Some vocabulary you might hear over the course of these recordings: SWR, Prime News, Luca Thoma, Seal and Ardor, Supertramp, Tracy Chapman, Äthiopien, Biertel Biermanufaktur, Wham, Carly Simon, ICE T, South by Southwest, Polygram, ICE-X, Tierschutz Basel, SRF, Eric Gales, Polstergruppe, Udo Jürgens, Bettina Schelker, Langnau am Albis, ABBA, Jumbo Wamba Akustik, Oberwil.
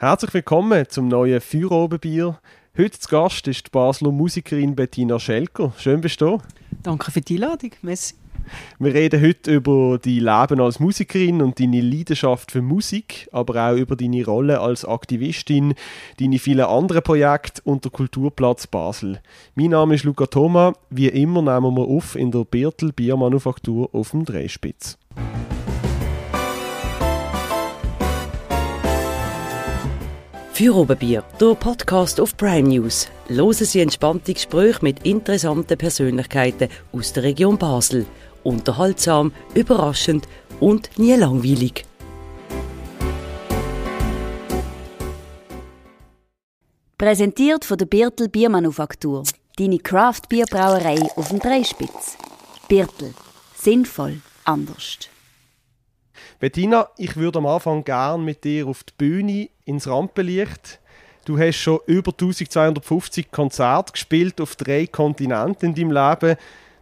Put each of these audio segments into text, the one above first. Herzlich willkommen zum neuen Eurobier. Heute zu Gast ist die Basler Musikerin Bettina Schelker. Schön, bist du da. Danke für die Einladung. Merci. Wir reden heute über dein Leben als Musikerin und deine Leidenschaft für Musik, aber auch über deine Rolle als Aktivistin, deine vielen anderen Projekte und den Kulturplatz Basel. Mein Name ist Luca Thoma. Wie immer nehmen wir auf in der Biertel Biermanufaktur auf dem Dreispitz. Für Oberbier, der Podcast auf Prime News. Hören Sie entspannte Gespräche mit interessanten Persönlichkeiten aus der Region Basel. Unterhaltsam, überraschend und nie langweilig. Präsentiert von der Biertel Biermanufaktur. Deine Craft-Bierbrauerei auf dem Dreispitz. Biertel. Sinnvoll. Anders. Bettina, ich würde am Anfang gerne mit dir auf die Bühne ins Rampenlicht. Du hast schon über 1250 Konzerte gespielt auf 3 Kontinenten in deinem Leben.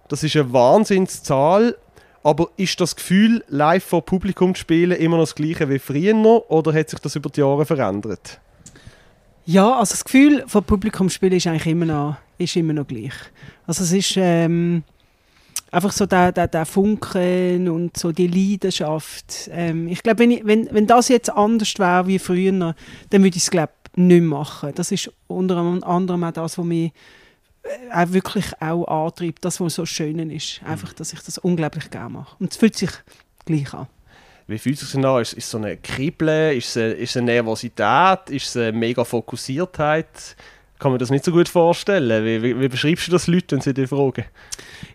Das ist eine Wahnsinnszahl, aber ist das Gefühl, live vor Publikum zu spielen, immer noch das gleiche wie früher oder hat sich das über die Jahre verändert? Ja, also das Gefühl, vor Publikum zu spielen, ist eigentlich immer noch gleich. Also es ist einfach so der Funken und so die Leidenschaft. Ich glaube, wenn das jetzt anders wäre wie früher, dann würde ich es, glaube ich, nicht machen. Das ist unter anderem auch das, was mich auch wirklich auch antreibt, das, was so schön ist. Einfach, dass ich das unglaublich gerne mache. Und es fühlt sich gleich an. Wie fühlt es sich an? Ist es so eine Kribbeln? Ist es eine Nervosität? Ist es eine mega Fokussiertheit? Kann man das nicht so gut vorstellen? Wie beschreibst du das Leute, wenn sie dich fragen?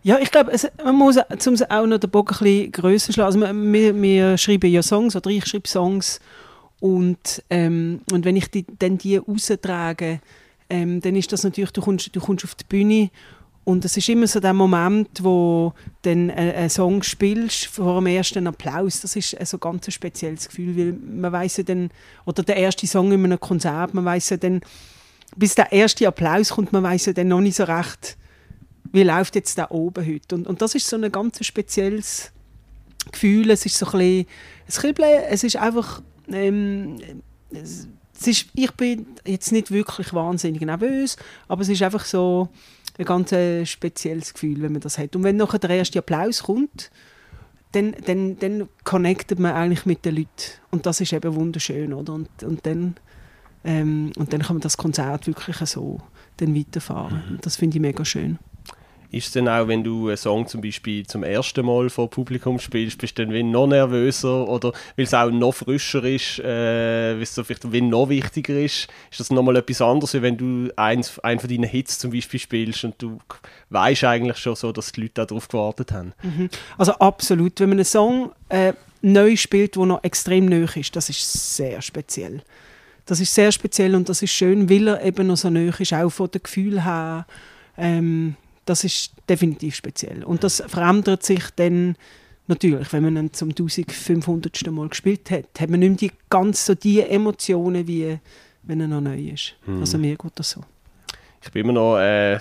Ja, ich glaube, man muss zum auch noch den Bock ein bisschen grösser schlagen. Also wir schreiben ja Songs, oder ich schreibe Songs. Und wenn ich die raustrage, dann ist das natürlich, du kommst auf die Bühne und es ist immer so der Moment, wo du einen Song spielst vor dem ersten Applaus. Das ist so ganz ein spezielles Gefühl, weil man weiss ja dann, oder der erste Song in einem Konzert, man weiss ja dann, bis der erste Applaus kommt, man weiss ja dann noch nicht so recht, wie läuft jetzt da oben heute. Und das ist so ein ganz spezielles Gefühl, es ist so ein bisschen, es ist einfach... ich bin jetzt nicht wirklich wahnsinnig nervös, aber es ist einfach so ein ganz spezielles Gefühl, wenn man das hat. Und wenn nachher der erste Applaus kommt, dann connectet man eigentlich mit den Leuten. Und das ist eben wunderschön, oder? Und dann kann man das Konzert wirklich so dann weiterfahren. Mhm. Das finde ich mega schön. Ist es denn auch, wenn du einen Song zum Beispiel zum ersten Mal vor Publikum spielst, bist du dann wie noch nervöser oder weil es auch noch frischer ist, weil es so vielleicht wie noch wichtiger ist? Ist das nochmal etwas anderes, als wenn du einen von deinen Hits zum Beispiel spielst und du weißt eigentlich schon so, dass die Leute auch darauf gewartet haben? Mhm. Also absolut. Wenn man einen Song neu spielt, der noch extrem neu ist, das ist sehr speziell. Das ist sehr speziell und das ist schön, weil er eben noch so neu ist, auch von dem Gefühl her. Das ist definitiv speziell. Und das verändert sich dann natürlich, wenn man ihn zum 1500. Mal gespielt hat, hat man nicht mehr die Emotionen, wie wenn er noch neu ist. Also mir geht das so. Ich bin immer noch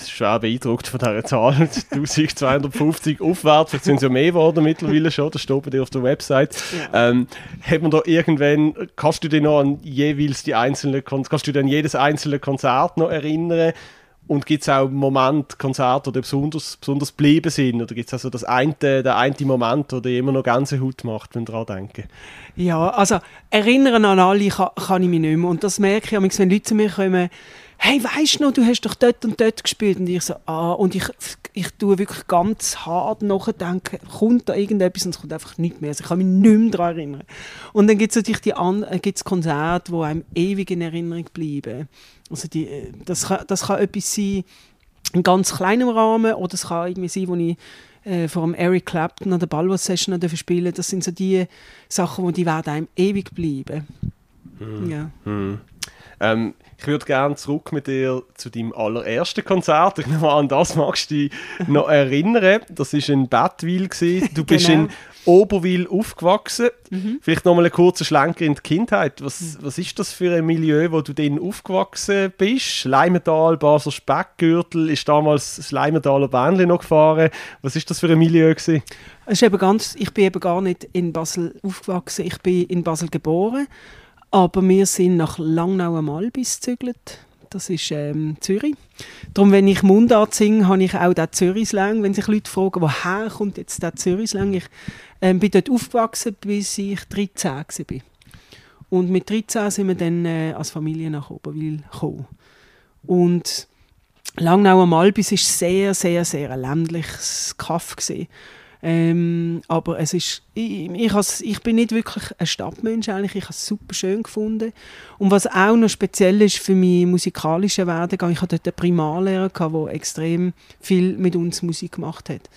schwer beeindruckt von dieser Zahl. 1250 aufwärts, vielleicht sind es ja mehr geworden mittlerweile schon, das steht bei dir auf der Website. Ja. Hat man da irgendwann, kannst du dich noch an jedes einzelne Konzert noch erinnern? Und gibt es auch Momente, Konzerte, die besonders geblieben sind? Oder gibt es also den einen Moment, der immer noch Gänsehaut macht, wenn wir daran denken? Ja, also erinnern an alle kann ich mich nicht mehr. Und das merke ich, wenn Leute zu mir kommen, «Hey, weisst du noch, du hast doch dort und dort gespielt?» Und ich so, und ich tue wirklich ganz hart nachdenken, kommt da irgendetwas und es kommt einfach nichts mehr. Also ich kann mich nicht mehr daran erinnern. Und dann gibt es natürlich gibt's Konzerte, die einem ewig in Erinnerung bleiben. Also das kann etwas sein, in ganz kleinem Rahmen, oder es kann irgendwie sein, wo ich vor dem Eric Clapton an der Ballwasser-Session spielen. Das sind so die Sachen, die werden einem ewig bleiben. Ja. Ich würde gerne zurück mit dir zu deinem allerersten Konzert. Ich nehme an, das magst du dich noch erinnern. Das war in Bettwil. Du bist in Oberwil aufgewachsen. Mhm. Vielleicht noch mal einen kurzen Schlenker in die Kindheit. Was ist das für ein Milieu, wo du denn aufgewachsen bist? Leimental, Basler Speckgürtel, ist damals das Leimentaler Bähnchen noch gefahren. Was ist das für ein Milieu gewesen? Ich bin eben gar nicht in Basel aufgewachsen. Ich bin in Basel geboren. Aber wir sind nach Langnau am Albis gezügelt. Das ist Zürich. Darum, wenn ich Mundart singe, habe ich auch den Zürich-Slang. Wenn sich Leute fragen, woher kommt jetzt der Zürich-Slang? Ich bin dort aufgewachsen, bis ich 13 war. Und mit 13 sind wir dann als Familie nach Oberwil gekommen. Und Langnau am Albis war sehr, sehr, sehr ein ländliches Kaff. Aber es ist, ich bin nicht wirklich ein Stadtmensch eigentlich, ich habe es super schön gefunden. Und was auch noch speziell ist für meinen musikalischen Werdegang, ich hatte dort einen Primarlehrer, der extrem viel mit uns Musik gemacht hat.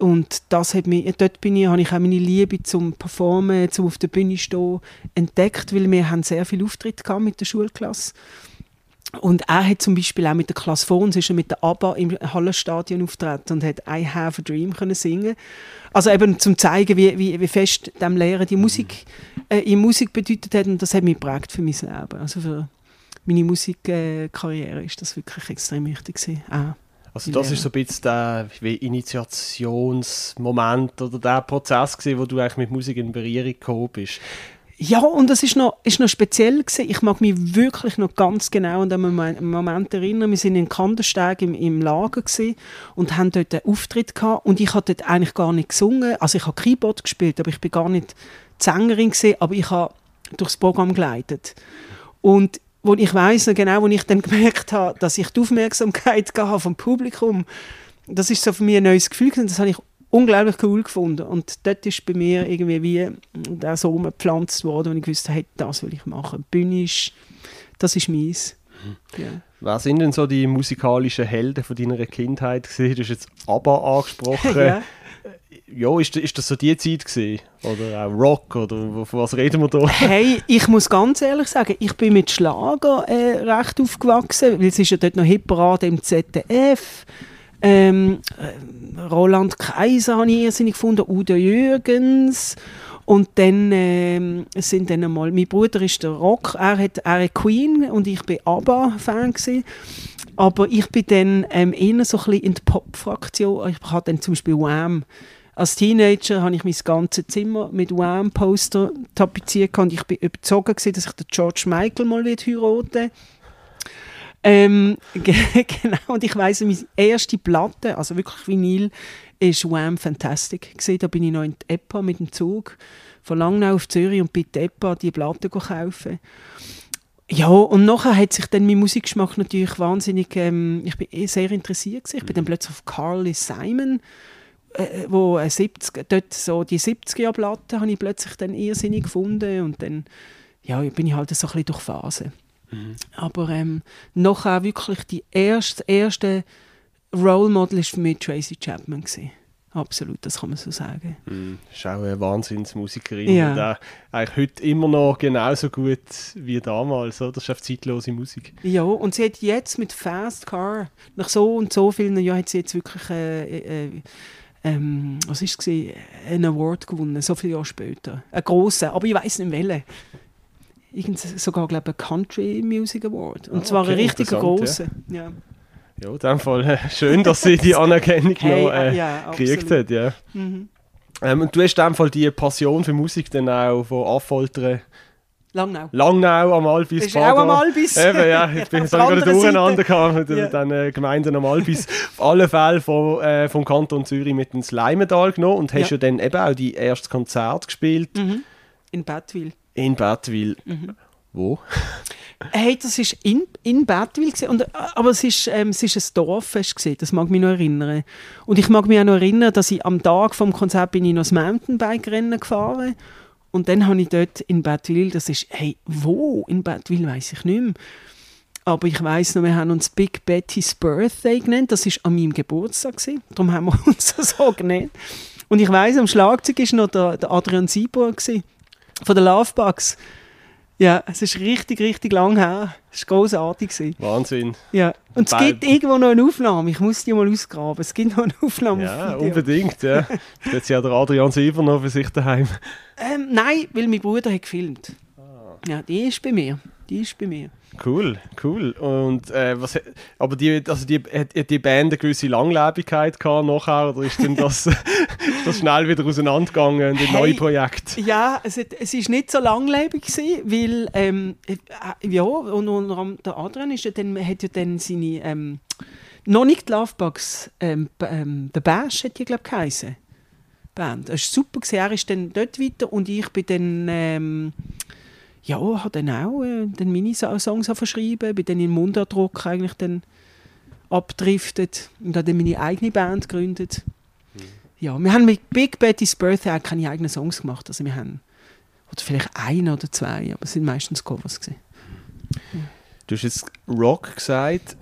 Und das hat mich, dort habe ich auch meine Liebe zum Performen, zum auf der Bühne stehen entdeckt, weil wir haben sehr viele Auftritte gehabt mit der Schulklasse. Und er hat zum Beispiel auch mit der Klasse vor uns, ist er mit der ABBA im Hallenstadion auftreten und hat «I have a dream» können singen. Also eben, zum zeigen, wie fest dem Lehrer die Musik, Musik bedeutet hat. Und das hat mich geprägt für mein Leben. Also für meine Musikkarriere ist das wirklich extrem wichtig gewesen. Also das ist so ein bisschen der Initiationsmoment oder der Prozess gewesen, wo du eigentlich mit Musik in Berührung gekommen bist. Ja, und das ist noch speziell gewesen. Ich mag mich wirklich noch ganz genau an den Moment erinnern. Wir waren in Kandersteg im Lager gewesen und hatten dort einen Auftritt gehabt. Und ich habe dort eigentlich gar nicht gesungen. Also ich habe Keyboard gespielt, aber ich bin gar nicht die Sängerin gewesen, aber ich habe durchs Programm geleitet. Und wo ich weiss noch genau, wo ich dann gemerkt habe, dass ich die Aufmerksamkeit hatte vom Publikum, das ist so für mich ein neues Gefühl gewesen. Das habe ich unglaublich cool gefunden. Und dort ist bei mir irgendwie wie der Sommer gepflanzt worden, wo ich wusste, hey, das will ich machen. Die Bühne ist, das ist meins. Mhm. Yeah. Wer sind denn so die musikalischen Helden von deiner Kindheit gewesen? Du hast jetzt ABBA angesprochen. Ja. Ja, ist das so die Zeit gewesen? Oder auch Rock? Oder von was reden wir da? Hey, ich muss ganz ehrlich sagen, ich bin mit Schlager recht aufgewachsen, weil es ist ja dort noch Hitparade im ZDF. Roland Kaiser habe ich irrsinnig gefunden, Udo Jürgens. Und dann sind dann einmal, mein Bruder ist der Rock, er hat Queen und ich bin ABBA-Fan gewesen. Aber ich bin dann eher so ein bisschen in der Pop-Fraktion. Ich hatte dann zum Beispiel Wham. Als Teenager habe ich mein ganzes Zimmer mit Wham-Poster tapeziert und ich war überzeugt, dass ich den George Michael mal heiraten will. Genau, und ich weiss, meine erste Platte, also wirklich Vinyl, war Wham! Fantastic. Da bin ich noch in die EPA mit dem Zug von Langnau auf Zürich und bei der EPA die Platte kaufen. Ja, und nachher hat sich dann mein Musikgeschmack natürlich wahnsinnig, ich bin sehr interessiert gewesen. Ich bin dann plötzlich auf Carly Simon, wo dort so die 70er-Platte habe ich plötzlich dann irrsinnig gefunden und dann ja, bin ich halt so ein bisschen durch Phasen. Mhm. Aber nachher wirklich das erste Role Model war für mich Tracy Chapman gewesen. Absolut, das kann man so sagen. Das ist auch eine Wahnsinnsmusikerin. Ja. Und eigentlich heute immer noch genauso gut wie damals. Oder? Das ist einfach zeitlose Musik. Ja, und sie hat jetzt mit Fast Car, nach so und so vielen Jahren, hat sie jetzt wirklich einen Award gewonnen, so viele Jahre später. Einen grossen, aber ich weiss nicht welchen. Sogar, glaube ich, ein Country Music Award. Und zwar ein richtiger grosser. Ja. Ja, in dem Fall schön, dass sie die Anerkennung noch gekriegt hat. Ja. Mhm. Und du hast in dem Fall die Passion für Musik dann auch von Affoltern. Langnau am Albis. Bist du auch am Albis? Eben, ja, ich bin jetzt gerade durcheinander gekommen mit den Gemeinden am Albis. Auf alle Fälle vom Kanton Zürich mit ins Leimental genommen und hast ja dann eben auch dein erstes Konzert gespielt. Mhm. In Bätwil. Mhm. Wo? Hey, das war in Bätwil. Aber es war ein Dorffest gewesen, das mag mich noch erinnern. Und ich mag mich auch noch erinnern, dass ich am Tag des Konzerts bin ich noch das Mountainbike-Rennen gefahren. Und dann habe ich dort in Bätwil, das ist, hey, wo? In Bätwil weiss ich nicht mehr. Aber ich weiss noch, wir haben uns Big Betty's Birthday genannt. Das war an meinem Geburtstag gewesen. Darum haben wir uns das so genannt. Und ich weiss, am Schlagzeug war noch der Adrian Seiburg gewesen. Von den Lovebugs. Ja, es ist richtig, richtig lang her. Es war großartig. Wahnsinn. Ja. Und es gibt irgendwo noch eine Aufnahme. Ich muss die mal ausgraben. Es gibt noch eine Aufnahme. Ja, auf unbedingt. Ja. Jetzt ja der Adrian Seiburg noch für sich daheim. Nein, weil mein Bruder hat gefilmt. Ja, die ist bei mir. Cool. Und aber die Band eine gewisse Langlebigkeit gehabt nachher, oder ist denn das ist das schnell wieder auseinandergegangen, das neue Projekt? Ja, es war nicht so langlebig, weil ja, und der Adrian ist ja dann, hat ja dann seine noch nicht die Lovebugs, der Bash hat die, glaube ich, geheißen. Band. Das war super, er ist dann dort weiter und ich bin dann ja, habe dann auch dann meine Songs verschrieben, bin dann in Mundartrock eigentlich dann abgedriftet und habe dann meine eigene Band gegründet. Mhm. Ja, wir haben mit Big Betty's Birthday auch keine eigenen Songs gemacht, also wir haben, oder vielleicht ein oder zwei, aber es sind meistens Covers gewesen. Mhm. Du hast jetzt Rock gesagt,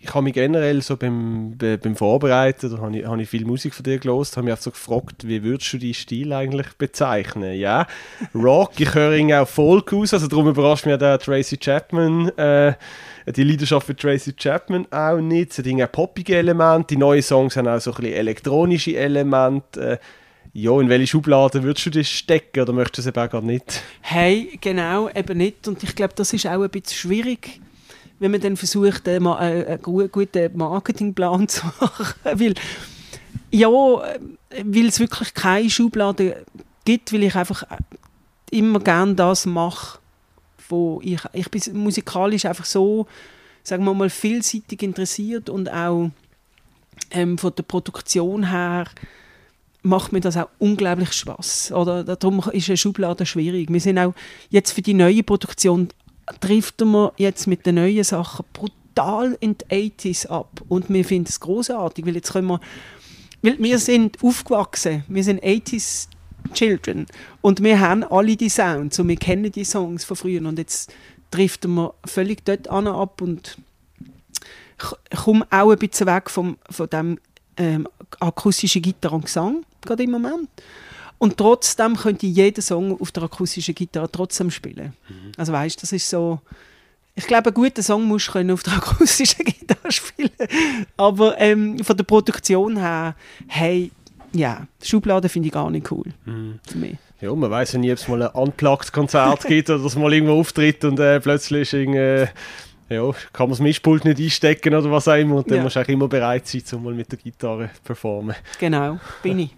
ich habe mich generell so beim Vorbereiten, da habe ich viel Musik von dir gehört, habe mich auch so gefragt, wie würdest du deinen Stil eigentlich bezeichnen? Ja, Rock, ich höre ihn auch Folk aus, also darum überrascht mich auch Tracy Chapman, die Leidenschaft für Tracy Chapman auch nicht. Sie hat auch poppige Elemente, die neuen Songs haben auch so ein bisschen elektronische Elemente. Ja, in welche Schublade würdest du das stecken oder möchtest du es eben gar nicht? Hey, genau, eben nicht, und ich glaube, das ist auch ein bisschen schwierig, wenn man dann versucht, einen guten Marketingplan zu machen. Weil es wirklich keine Schublade gibt, weil ich einfach immer gerne das mache, wo ich bin musikalisch einfach so, sagen wir mal, vielseitig interessiert und auch von der Produktion her macht mir das auch unglaublich Spass. Oder? Darum ist eine Schublade schwierig. Wir sind auch jetzt für die neue Produktion trifft man jetzt mit den neuen Sachen brutal in die 80s ab. Und wir finden es grossartig, weil jetzt können wir... Weil wir sind aufgewachsen, wir sind 80s-Children und wir haben alle die Sounds und wir kennen die Songs von früher und jetzt trifft man völlig dort ab und komme auch ein bisschen weg von dem akustischen Gitarre und Gesang, gerade im Moment. Und trotzdem könnte ich jeden Song auf der akustischen Gitarre trotzdem spielen. Mhm. Also weißt, das ist so... Ich glaube, einen guten Song musst du auf der akustischen Gitarre spielen können. Aber von der Produktion her, hey, ja, yeah, Schubladen finde ich gar nicht cool. Mhm. Für mich. Ja, man weiss ja nie, ob es mal ein Unplugged-Konzert gibt oder dass man mal irgendwo auftritt und plötzlich ja, kann man das Mischpult nicht einstecken oder was auch immer. Und dann musst du auch immer bereit sein, um mal mit der Gitarre zu performen. Genau, bin ich.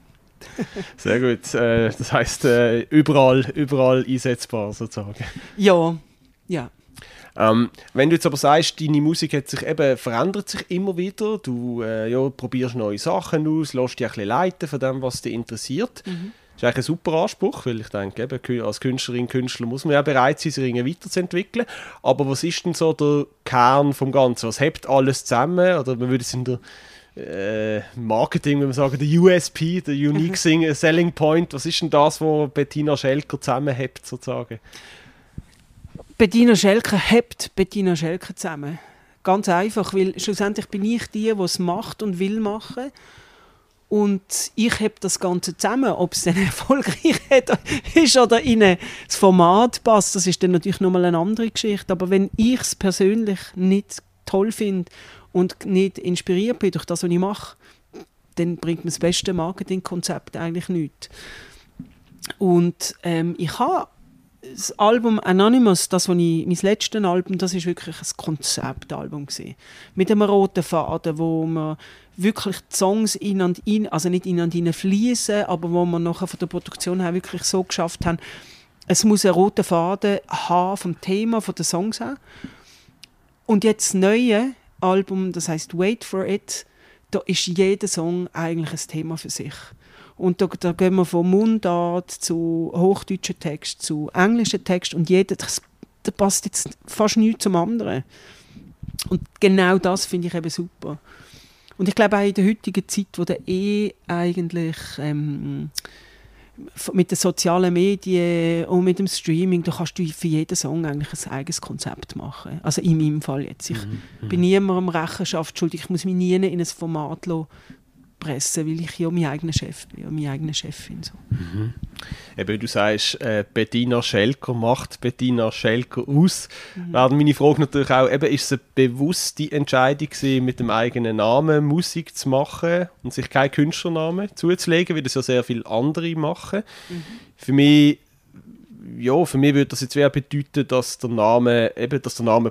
Sehr gut. Das heisst, überall einsetzbar sozusagen. Ja. Wenn du jetzt aber sagst, deine Musik hat sich eben, verändert sich immer wieder, du probierst neue Sachen aus, lässt dich ein bisschen leiten von dem, was dich interessiert. Mhm. Das ist eigentlich ein super Anspruch, weil ich denke, eben, als Künstlerin, Künstler muss man ja bereit sein, sich weiterzuentwickeln. Aber was ist denn so der Kern vom Ganzen? Was hält alles zusammen? Oder man würde es in der Marketing, wenn wir sagen, der USP, der Unique Selling Point, was ist denn das, was Bettina Schelker zusammenhebt sozusagen? Bettina Schelker hebt Bettina Schelker zusammen. Ganz einfach, weil schlussendlich bin ich die es macht und will machen. Und ich habe das Ganze zusammen, ob es dann erfolgreich ist oder in das Format passt, das ist dann natürlich nochmal eine andere Geschichte. Aber wenn ich es persönlich nicht toll finde und nicht inspiriert bin durch das, was ich mache, dann bringt mir das beste Marketingkonzept eigentlich nichts. Und ich habe das Album Anonymous, mein letztes Album, das war wirklich ein Konzeptalbum gewesen, mit einem roten Faden, wo man wirklich die Songs also nicht ineinander fließen, aber wo man nachher von der Produktion her wirklich so geschafft haben, es muss einen roten Faden haben vom Thema, von den Songs her. Und jetzt das neue Album, das heisst «Wait for it», da ist jeder Song eigentlich ein Thema für sich. Und da gehen wir von Mundart zu hochdeutschen Text, zu englischen Text und jeder, da passt jetzt fast nichts zum anderen. Und genau das finde ich eben super. Und ich glaube auch in der heutigen Zeit, wo der eigentlich mit den sozialen Medien und mit dem Streaming, da kannst du für jeden Song eigentlich ein eigenes Konzept machen. Also in meinem Fall jetzt. Ich bin niemandem Rechenschaft schuldig. Ich muss mich nie in ein Format pressen, weil ich ja mein eigener Chef bin und meine eigene Chefin. So. Mhm. Eben, du sagst, Bettina Schelker macht Bettina Schelker aus. Mhm. Wäre meine Frage natürlich auch, eben, ist es eine bewusste Entscheidung gewesen, mit dem eigenen Namen Musik zu machen und sich keinen Künstlernamen zuzulegen, wie das ja sehr viele andere machen. Mhm. Für mich ja, für mich würde das jetzt eher bedeuten, dass der Name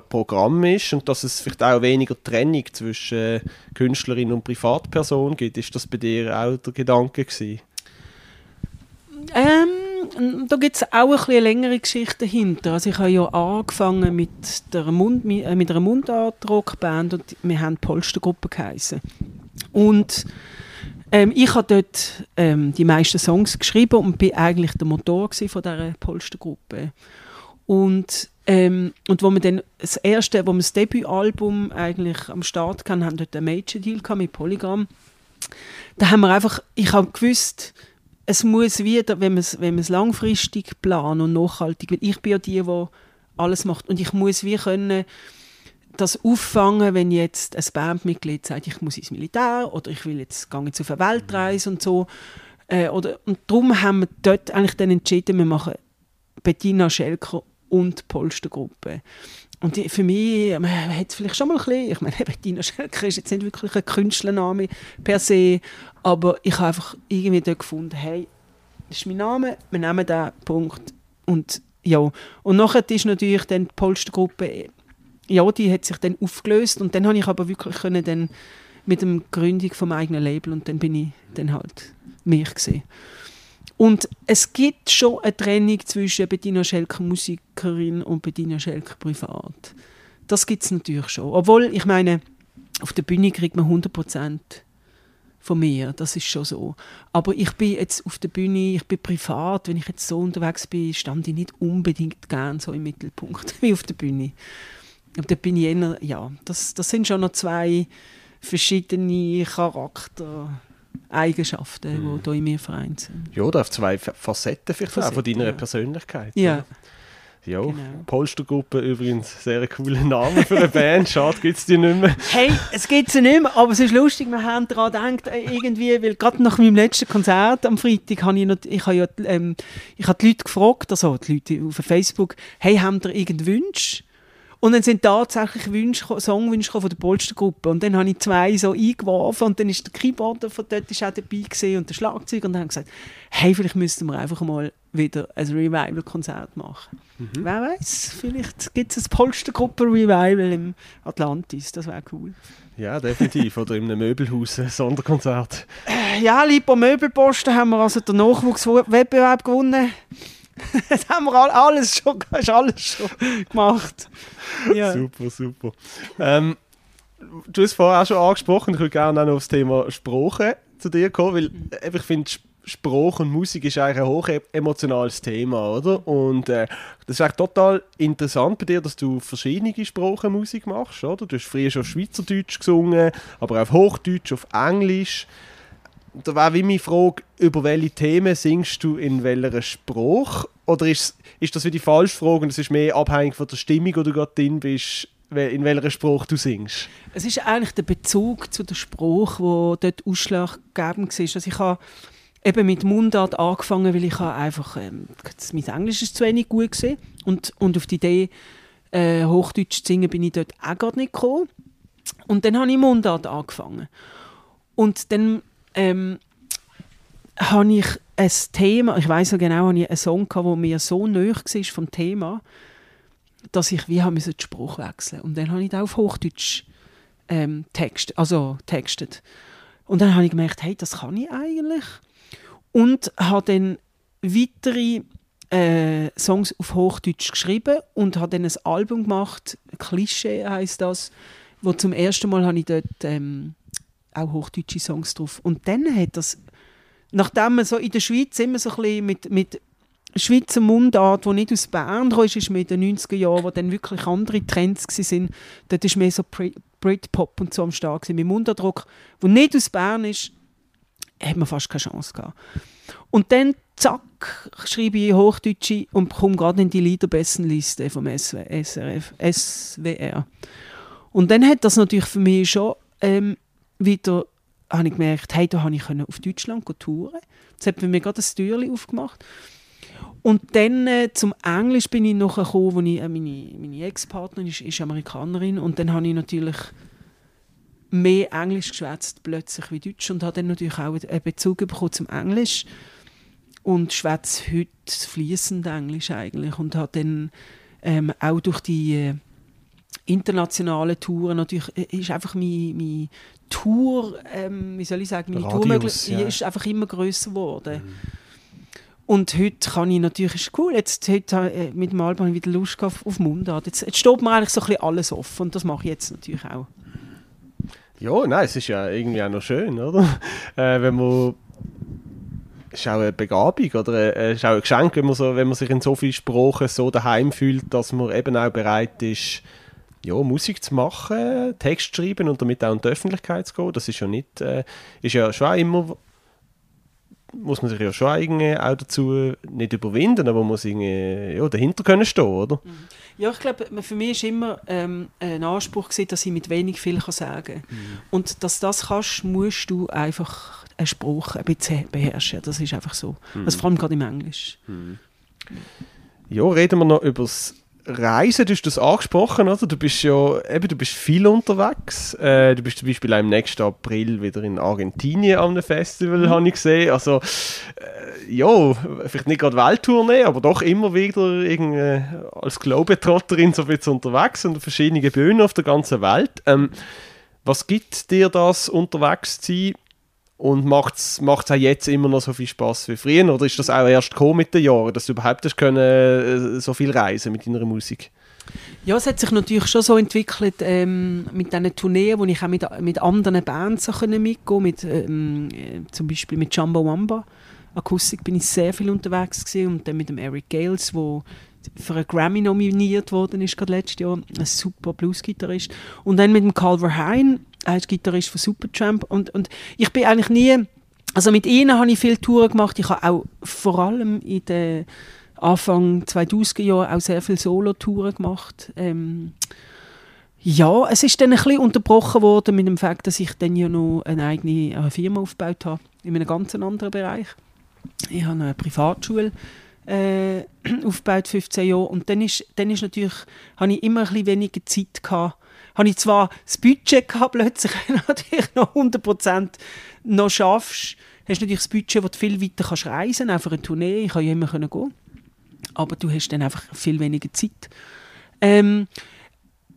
Programm ist und dass es vielleicht auch weniger Trennung zwischen Künstlerin und Privatperson gibt. Ist das bei dir auch der Gedanke gewesen? Da gibt es auch ein bisschen längere Geschichte dahinter. Also ich habe ja angefangen mit einer Mundart-Rockband und wir haben Polstergruppe geheissen. Und ich habe dort die meisten Songs geschrieben und war eigentlich der Motor von dieser Polstergruppe. Und wo wir dann das Debütalbum eigentlich am Start hatten, haben dort einen Major-Deal mit Polygram. Da haben wir einfach, ich habe gewusst, es muss wieder, wenn man es langfristig planen und nachhaltig, weil ich bin ja die alles macht und ich muss wie können das auffangen, wenn jetzt ein Bandmitglied sagt, ich muss ins Militär oder ich will jetzt, gehe jetzt auf eine Weltreise und so. Und darum haben wir dort eigentlich dann entschieden, wir machen Bettina Schelker und Polstergruppe. Und für mich, man hat es vielleicht schon mal ein bisschen, ich meine, Bettina Schelker ist jetzt nicht wirklich ein Künstlername per se, aber ich habe einfach irgendwie dort gefunden, hey, das ist mein Name, wir nehmen den Punkt. Und ja, und nachher ist natürlich dann die Polstergruppe, ja, die hat sich dann aufgelöst und dann habe ich aber wirklich können dann mit der Gründung vom eigenen Label und dann bin ich dann halt mich gewesen. Und es gibt schon eine Trennung zwischen Bettina Schelker Musikerin und Bettina Schelker privat. Das gibt es natürlich schon. Obwohl, ich meine, auf der Bühne kriegt man 100% von mir. Das ist schon so. Aber ich bin jetzt auf der Bühne, ich bin privat. Wenn ich jetzt so unterwegs bin, stand ich nicht unbedingt gern so im Mittelpunkt wie auf der Bühne. Aber da bin ich eher, ja, das sind schon noch zwei verschiedene Charakter. Eigenschaften, die hier in mir vereint sind. Ja, da auf zwei Facetten vielleicht auch von deiner Persönlichkeit. Ja. Ja, genau. Polstergruppe übrigens, sehr cooler Name für eine Band. Schade, gibt es die nicht mehr. Hey, es gibt sie nicht mehr, aber es ist lustig, wir haben daran gedacht, irgendwie, weil gerade nach meinem letzten Konzert am Freitag habe ich noch, ich habe die Leute gefragt, also die Leute auf Facebook, hey, habt ihr irgendeinen Wunsch? Und dann sind tatsächlich Songwünsche von der Polstergruppe. Und dann habe ich zwei so eingeworfen und dann war der Keyboarder von dort auch dabei und der Schlagzeug. Und dann haben gesagt, hey, vielleicht müssten wir einfach mal wieder ein Revival-Konzert machen. Mhm. Wer weiß, vielleicht gibt es ein Polstergruppen-Revival im Atlantis, das wäre cool. Ja, definitiv. Oder in einem Möbelhaus ein Sonderkonzert. Ja, lieber Möbelposten, haben wir also den Nachwuchswettbewerb gewonnen. Das haben wir alles schon gemacht. Ja. Super. Du hast es vorher auch schon angesprochen, ich würde gerne auch noch auf das Thema Sprache zu dir kommen, weil ich finde, Sprache und Musik ist eigentlich ein hochemotionales Thema, oder? Und das ist eigentlich total interessant bei dir, dass du verschiedene Sprachen Musik machst, oder? Du hast früher schon Schweizerdeutsch gesungen, aber auf Hochdeutsch, auf Englisch. Da wäre wie meine Frage, über welche Themen singst du in welcher Sprache? Oder ist das wie die falsche Frage und es ist mehr abhängig von der Stimmung, wo du gerade drin bist, in welcher Sprache du singst? Es ist eigentlich der Bezug zu der Sprache, der dort ausschlaggebend war. Also ich habe eben mit Mundart angefangen, weil ich einfach, mein Englisch ist zu wenig gut gewesen. Und auf die Idee, Hochdeutsch zu singen, bin ich dort auch gar nicht gekommen. Und dann habe ich Mundart angefangen. Und dann habe ich ein Thema, ich weiss noch genau, habe ich einen Song gehabt, der mir so nahe war vom Thema, dass ich wie den Spruch wechseln musste. Und dann habe ich das auf Hochdeutsch textet. Und dann habe ich gemerkt, hey, das kann ich eigentlich. Und habe dann weitere Songs auf Hochdeutsch geschrieben und habe dann ein Album gemacht, Klischee heisst das, wo zum ersten Mal habe ich dort... auch hochdeutsche Songs drauf. Und dann hat das, nachdem man so in der Schweiz immer so ein bisschen mit Schweizer Mundart, die nicht aus Bern kam, ist mir in den 90er Jahren, wo dann wirklich andere Trends waren, dort war mehr so Britpop und so am Start. Mit Mundartrock, der nicht aus Bern ist, hat man fast keine Chance gehabt. Und dann, zack, schreibe ich Hochdeutsche und komme gerade in die Liederbestenliste vom SWR. Und dann hat das natürlich für mich schon wieder habe ich gemerkt, hey, da konnte ich auf Deutschland touren. Jetzt hat mir gerade ein Türchen aufgemacht. Und dann zum Englisch bin ich nachher gekommen, wo ich, meine Ex-Partnerin ist Amerikanerin und dann habe ich natürlich mehr Englisch geschwätzt plötzlich wie Deutsch und habe dann natürlich auch einen Bezug bekommen zum Englisch. und schwätze heute fließend Englisch eigentlich und habe dann auch durch die internationalen Touren natürlich ist einfach meine Tour, wie soll ich sagen, meine Radius, Tour ist einfach immer grösser geworden. Mhm. Und heute kann ich natürlich, ist cool, heute mit dem Album habe ich wieder Lust auf Mundart. Jetzt steht mir eigentlich so ein bisschen alles offen und das mache ich jetzt natürlich auch. Ja, nein, es ist ja irgendwie auch noch schön, oder? Wenn man, ist auch eine Begabung oder ist auch ein Geschenk, wenn man sich in so vielen Sprachen so daheim fühlt, dass man eben auch bereit ist, ja, Musik zu machen, Text zu schreiben und damit auch in die Öffentlichkeit zu gehen. Das ist ja nicht, ist ja schon immer, muss man sich ja schon irgendwie auch dazu nicht überwinden, aber man muss irgendwie, ja, dahinter können stehen, oder? Ja, ich glaube, für mich war immer ein Anspruch gewesen, dass ich mit wenig viel sagen kann. Mhm. Und dass das kannst, musst du einfach einen Spruch ein bisschen beherrschen. Das ist einfach so. Mhm. Also vor allem gerade im Englisch. Mhm. Ja, reden wir noch über das Reisen. Du hast das angesprochen, oder? Du bist ja eben, du bist viel unterwegs. Du bist zum Beispiel auch im nächsten April wieder in Argentinien an einem Festival, habe ich gesehen. Also, ja, vielleicht nicht gerade Welttournee, aber doch immer wieder als Globetrotterin so viel unterwegs und auf verschiedenen Bühnen auf der ganzen Welt. Was gibt dir das, unterwegs zu sein? Und macht es auch jetzt immer noch so viel Spass wie früher? Oder ist das auch erst gekommen mit den Jahren, dass du überhaupt hast können, so viel reisen mit deiner Musik? Ja, es hat sich natürlich schon so entwickelt mit diesen Tourneen, wo ich auch mit anderen Bands so mitgehen konnte. Zum Beispiel mit Jumbo Wamba Akustik bin ich sehr viel unterwegs gewesen. Und dann mit dem Eric Gales, der für einen Grammy nominiert worden ist, gerade letztes Jahr. Ein super Blues-Gitarrist. Und dann mit dem Carl Verheyen, er ist Gitarrist von Supertramp und ich bin eigentlich nie, also mit ihnen habe ich viele Touren gemacht, ich habe auch vor allem in den Anfang 2000er Jahren auch sehr viele Solo-Touren gemacht. Ja, es ist dann ein bisschen unterbrochen worden mit dem Fakt, dass ich dann ja noch eine eigene Firma aufgebaut habe, in einem ganz anderen Bereich. Ich habe eine Privatschule aufgebaut, 15 Jahre, und dann ist natürlich, habe ich immer ein bisschen weniger Zeit gehabt. Habe ich zwar das Budget gehabt, plötzlich, wenn du noch 100% noch schaffst, hast du natürlich das Budget, wo du viel weiter kannst reisen, auch für eine Tournee, ich kann ja immer gehen, aber du hast dann einfach viel weniger Zeit.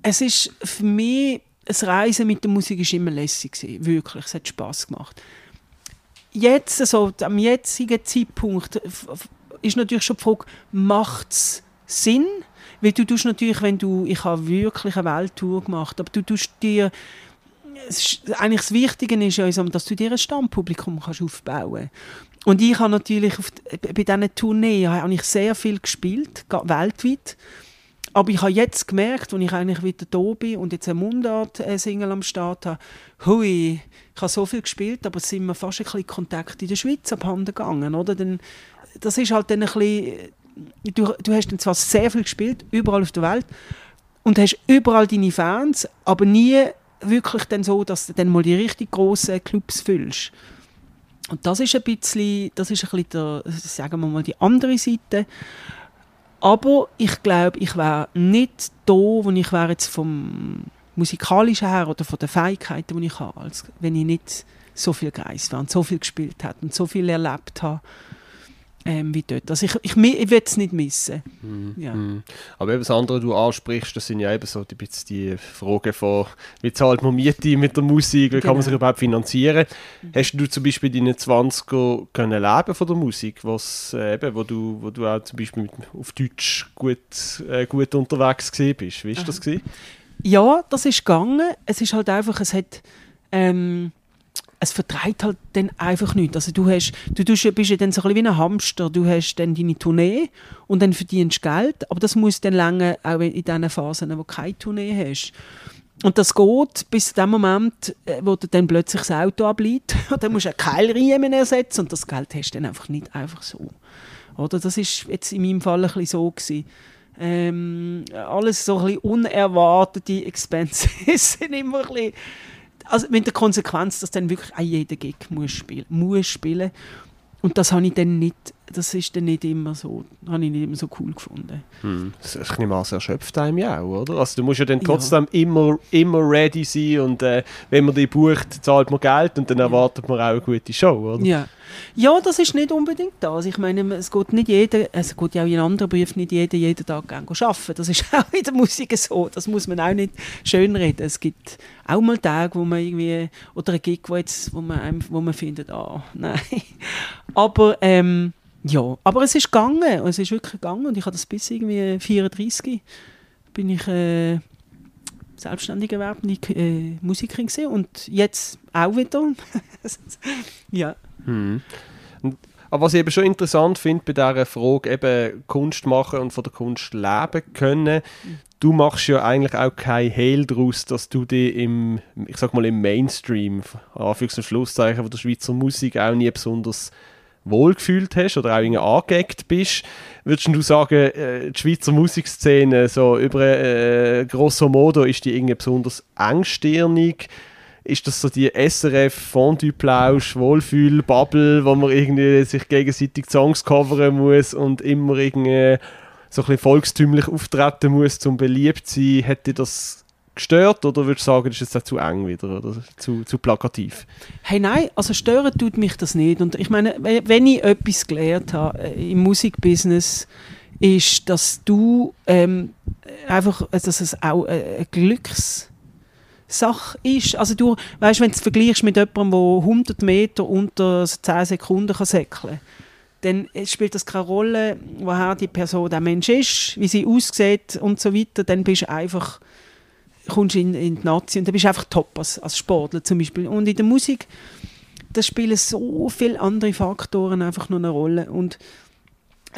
Es ist für mich, das Reisen mit der Musik war immer lässig gewesen, wirklich, es hat Spass gemacht. Jetzt, also am jetzigen Zeitpunkt, ist natürlich schon die Frage, macht es Sinn? Weil du tust natürlich, ich habe wirklich eine Welttour gemacht, aber du tust dir, eigentlich das Wichtige ist ja, dass du dir ein Stammpublikum aufbauen kannst. Und ich habe natürlich bei diesen Tourneen habe ich sehr viel gespielt, weltweit. Aber ich habe jetzt gemerkt, als ich eigentlich wieder da bin und jetzt eine Mundart-Single am Start habe, hui, ich habe so viel gespielt, aber es sind mir fast ein bisschen Kontakte in der Schweiz abhanden gegangen, oder? Denn das ist halt dann ein bisschen, du hast dann zwar sehr viel gespielt, überall auf der Welt, und hast überall deine Fans, aber nie wirklich dann so, dass du dann mal die richtig grossen Clubs füllst. Und das ist ein bisschen der, sagen wir mal, die andere Seite. Aber ich glaube, ich wäre nicht da, wo ich wäre jetzt vom Musikalischen her oder von den Fähigkeiten, die ich habe, als wenn ich nicht so viel gereist wäre und so viel gespielt hätte und so viel erlebt habe. Wie dort. Also ich will es nicht missen. Mm, ja. Mm. Aber eben das andere, was du ansprichst, das sind ja eben so die Fragen von, wie zahlt man Miete mit der Musik, wie kann man sich überhaupt finanzieren? Mhm. Hast du zum Beispiel in deinen 20ern können leben von der Musik, wo du auch zum Beispiel auf Deutsch gut unterwegs gewesen bist? Wie war das gewesen? Ja, das ist gegangen. Es ist halt einfach, es vertreibt halt dann einfach nichts. Also bist ja dann so ein bisschen wie ein Hamster. Du hast dann deine Tournee und dann verdienst du Geld. Aber das muss dann lange, auch in diesen Phasen, wo du keine Tournee hast. Und das geht bis zu dem Moment, wo du dann plötzlich das Auto ableitet. Dann musst du einen Keilriemen ersetzen und das Geld hast du dann einfach nicht einfach so. Oder? Das war jetzt in meinem Fall ein bisschen so gewesen. Alles so ein bisschen unerwartete Expenses sind immer ein bisschen... Also mit der Konsequenz, dass dann wirklich auch jeder Gig muss spielen. Und das habe ich dann nicht das ist dann nicht immer so, habe ich nicht immer so cool gefunden. Das nehme an, es erschöpft einem ja auch, oder? Also du musst ja dann trotzdem immer ready sein und wenn man die bucht, zahlt man Geld und dann erwartet man auch eine gute Show, oder? Ja. Ja, das ist nicht unbedingt das. Ich meine, es geht nicht jeder, es geht ja auch in anderen Berufen nicht jeder jeden Tag gerne arbeiten. Das ist auch in der Musik so. Das muss man auch nicht schönreden. Es gibt auch mal Tage, wo man irgendwie, oder ein Gig, wo man findet, nein. Aber, aber es ist gegangen. Es ist wirklich gegangen. Und ich habe das bis irgendwie 34 bin ich selbstständige erwerbende Musikerin gewesen. Und jetzt auch wieder. Ja. Aber was ich eben schon interessant finde bei dieser Frage, eben Kunst machen und von der Kunst leben können, du machst ja eigentlich auch keinen Hehl daraus, dass du dich im Mainstream, Anführungs- und Schlusszeichen, von der Schweizer Musik auch nie besonders wohlgefühlt hast oder auch irgendwie angeeckt bist. Würdest du sagen, die Schweizer Musikszene, so über grosso modo, ist die irgendwie besonders engstirnig? Ist das so die SRF Fondue-Plausch, Wohlfühl-Bubble, wo man irgendwie sich gegenseitig Songs covern muss und immer irgendwie so ein bisschen volkstümlich auftreten muss, um beliebt zu sein? Hat dich das gestört oder würdest du sagen, das ist jetzt zu eng wieder oder zu plakativ? Hey, nein, also stören tut mich das nicht. Und ich meine, wenn ich etwas gelernt habe im Musikbusiness, ist, dass du dass es auch ein Glückssache ist. Also du weißt, wenn du es vergleichst mit jemandem, der 100 Meter unter 10 Sekunden kann säckeln, dann spielt das keine Rolle, woher die Person, der Mensch ist, wie sie aussieht und so weiter. Dann bist du einfach, kommst in die Nazi und dann bist du einfach top als Sportler zum Beispiel. Und in der Musik, da spielen so viele andere Faktoren einfach noch eine Rolle. Und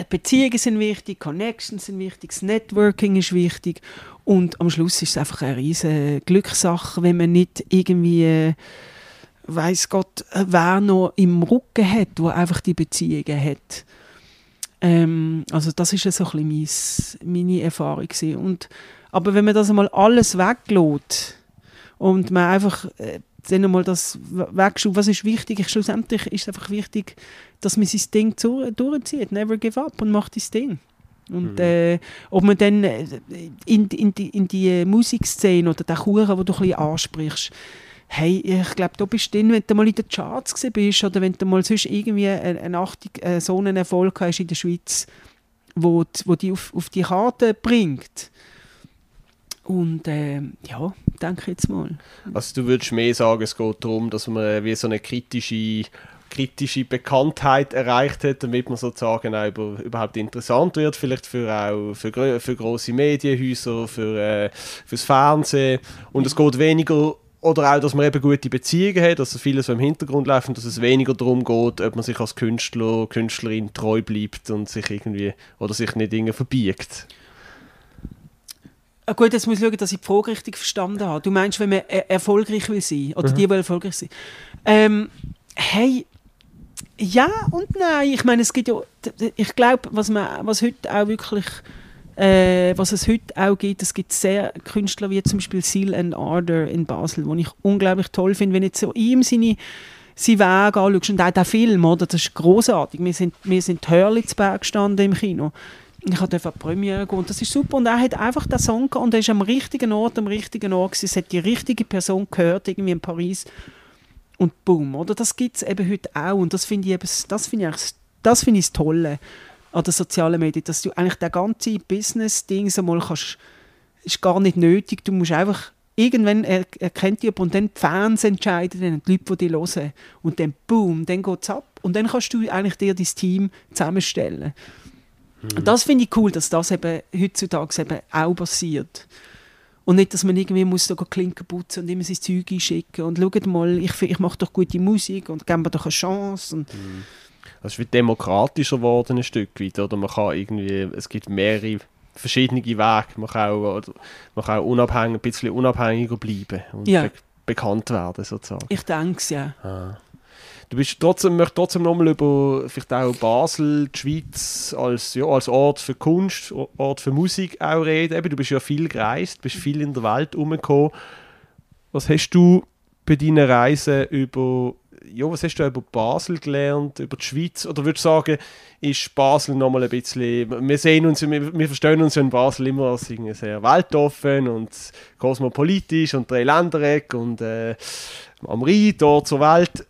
Beziehungen sind wichtig, Connections sind wichtig, das Networking ist wichtig und am Schluss ist es einfach eine riesige Glückssache, wenn man nicht irgendwie, weiss Gott, wer noch im Rücken hat, der einfach die Beziehungen hat. Also das war so ein bisschen meine Erfahrung. Aber wenn man das einmal alles weglässt und man einfach dann einmal das wegschaut, was ist wichtig? Schlussendlich ist es einfach wichtig, dass man sein Ding durchzieht. Never give up und macht das Ding. Und ob man dann in die Musikszene oder den Kuchen, den du ein bisschen ansprichst, hey, ich glaube, da bist du drin, wenn du mal in den Charts gewesen bist oder wenn du mal sonst irgendwie so einen Erfolg hast in der Schweiz, wo die auf die Karte bringt. Und denke jetzt mal. Also du würdest mehr sagen, es geht darum, dass man wie so eine kritische Bekanntheit erreicht hat, damit man sozusagen auch überhaupt interessant wird, vielleicht für grosse Medienhäuser, fürs Fernsehen. Und es geht weniger, oder auch, dass man eben gute Beziehungen hat, dass vieles im Hintergrund läuft und dass es weniger darum geht, ob man sich als Künstler, Künstlerin treu bleibt und sich irgendwie, oder sich nicht irgendwie verbiegt. Gut, jetzt muss ich schauen, dass ich die Frage richtig verstanden habe. Du meinst, wenn man erfolgreich will sein, oder die, die erfolgreich sein. Ja und nein. Ich meine, es gibt ja, ich glaube, was es heute auch gibt, es gibt sehr Künstler wie zum Beispiel Seal and Ardor in Basel, wo ich unglaublich toll finde, wenn jetzt so ihm seinen Weg anschaust. Und auch der Film, oder? Das ist grossartig. Wir sind Hörlitzberg gestanden im Kino. Ich durfte auf die Premiere gehen und das ist super. Und er hat einfach den Song gehabt und er war am richtigen Ort gewesen. Es hat die richtige Person gehört, irgendwie in Paris. Und boom, oder? Das gibt es eben heute auch. Und das finde ich das Tolle an den sozialen Medien, dass du eigentlich das ganze Business-Ding so mal kannst, ist gar nicht nötig. Du musst einfach, irgendwann erkennt dich und dann die Fans entscheiden, dann die Leute, die dich hören. Und dann boom, dann geht es ab. Und dann kannst du eigentlich dir dein Team zusammenstellen. Und das finde ich cool, dass das eben heutzutage eben auch passiert. Und nicht, dass man irgendwie muss da Klinken putzen und immer sein Zeug einschicken und schaut mal, ich mache doch gute Musik und geben mir doch eine Chance. Und das ist wie demokratischer geworden ein Stück weit. Oder? Man kann irgendwie, es gibt mehrere verschiedene Wege. Man kann auch ein bisschen unabhängiger bleiben und bekannt werden sozusagen. Ich denke es, ja. Ah. Du möchtest trotzdem nochmal über vielleicht auch Basel, die Schweiz als Ort für Kunst, Ort für Musik auch reden. Eben, du bist ja viel gereist, bist viel in der Welt rumgekommen. Was hast du bei deinen Reisen über ja, was hast du über Basel gelernt, über die Schweiz? Oder würdest du sagen, ist Basel nochmal ein bisschen, wir verstehen uns ja in Basel immer als sehr weltoffen und kosmopolitisch und Dreiländereck und am Rhein, dort zur Welt.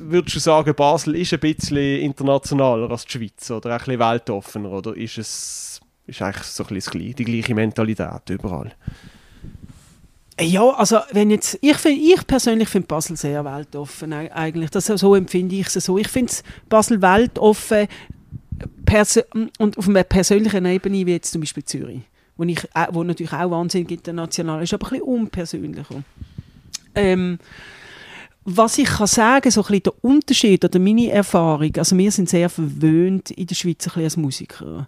Würdest du sagen, Basel ist ein bisschen internationaler als die Schweiz oder ein bisschen weltoffener? Oder ist es ist eigentlich so ein bisschen die gleiche Mentalität überall? Ja, also wenn jetzt, ich persönlich finde Basel sehr weltoffen eigentlich. Das, so empfinde ich es so. Ich finde Basel weltoffen und auf einer persönlichen Ebene wie jetzt zum Beispiel Zürich, wo natürlich auch wahnsinnig international ist, aber ein bisschen unpersönlicher. Was ich kann sagen, so ein bisschen der Unterschied oder meine Erfahrung, also wir sind sehr verwöhnt in der Schweiz ein bisschen als Musiker.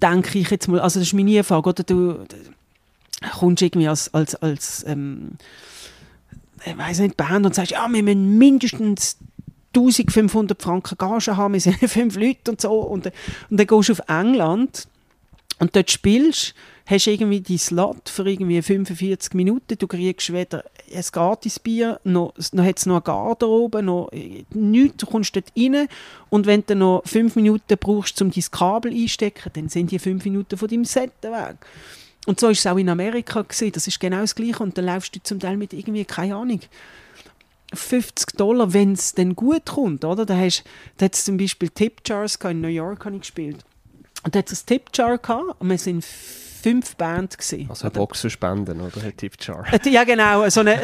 Denke ich jetzt mal, also das ist meine Erfahrung, oder du kommst irgendwie als ich weiss nicht, Band und sagst, ja, wir müssen mindestens 1500 Franken Gage haben, wir sind 5 Leute und so. Und dann gehst du auf England und dort spielst, hast irgendwie dein Slot für irgendwie 45 Minuten, du kriegst weder ein Gratisbier, noch hat es noch eine Garderobe, noch nichts, du kommst dort rein und wenn du noch 5 Minuten brauchst, um dein Kabel einstecken, dann sind die 5 Minuten von deinem Set weg. Und so war es auch in Amerika gewesen. Das ist genau das Gleiche. Und dann läufst du zum Teil mit irgendwie, keine Ahnung, $50, wenn es dann gut kommt. Oder? Da hat es zum Beispiel Tip-Jars gehabt. In New York habe ich gespielt. Und da hat es ein Tip-Jar gehabt und wir sind 5 Bands gewesen. Also eine Box für Spenden, oder? Ein Tip-Jar. Ja, genau. So eine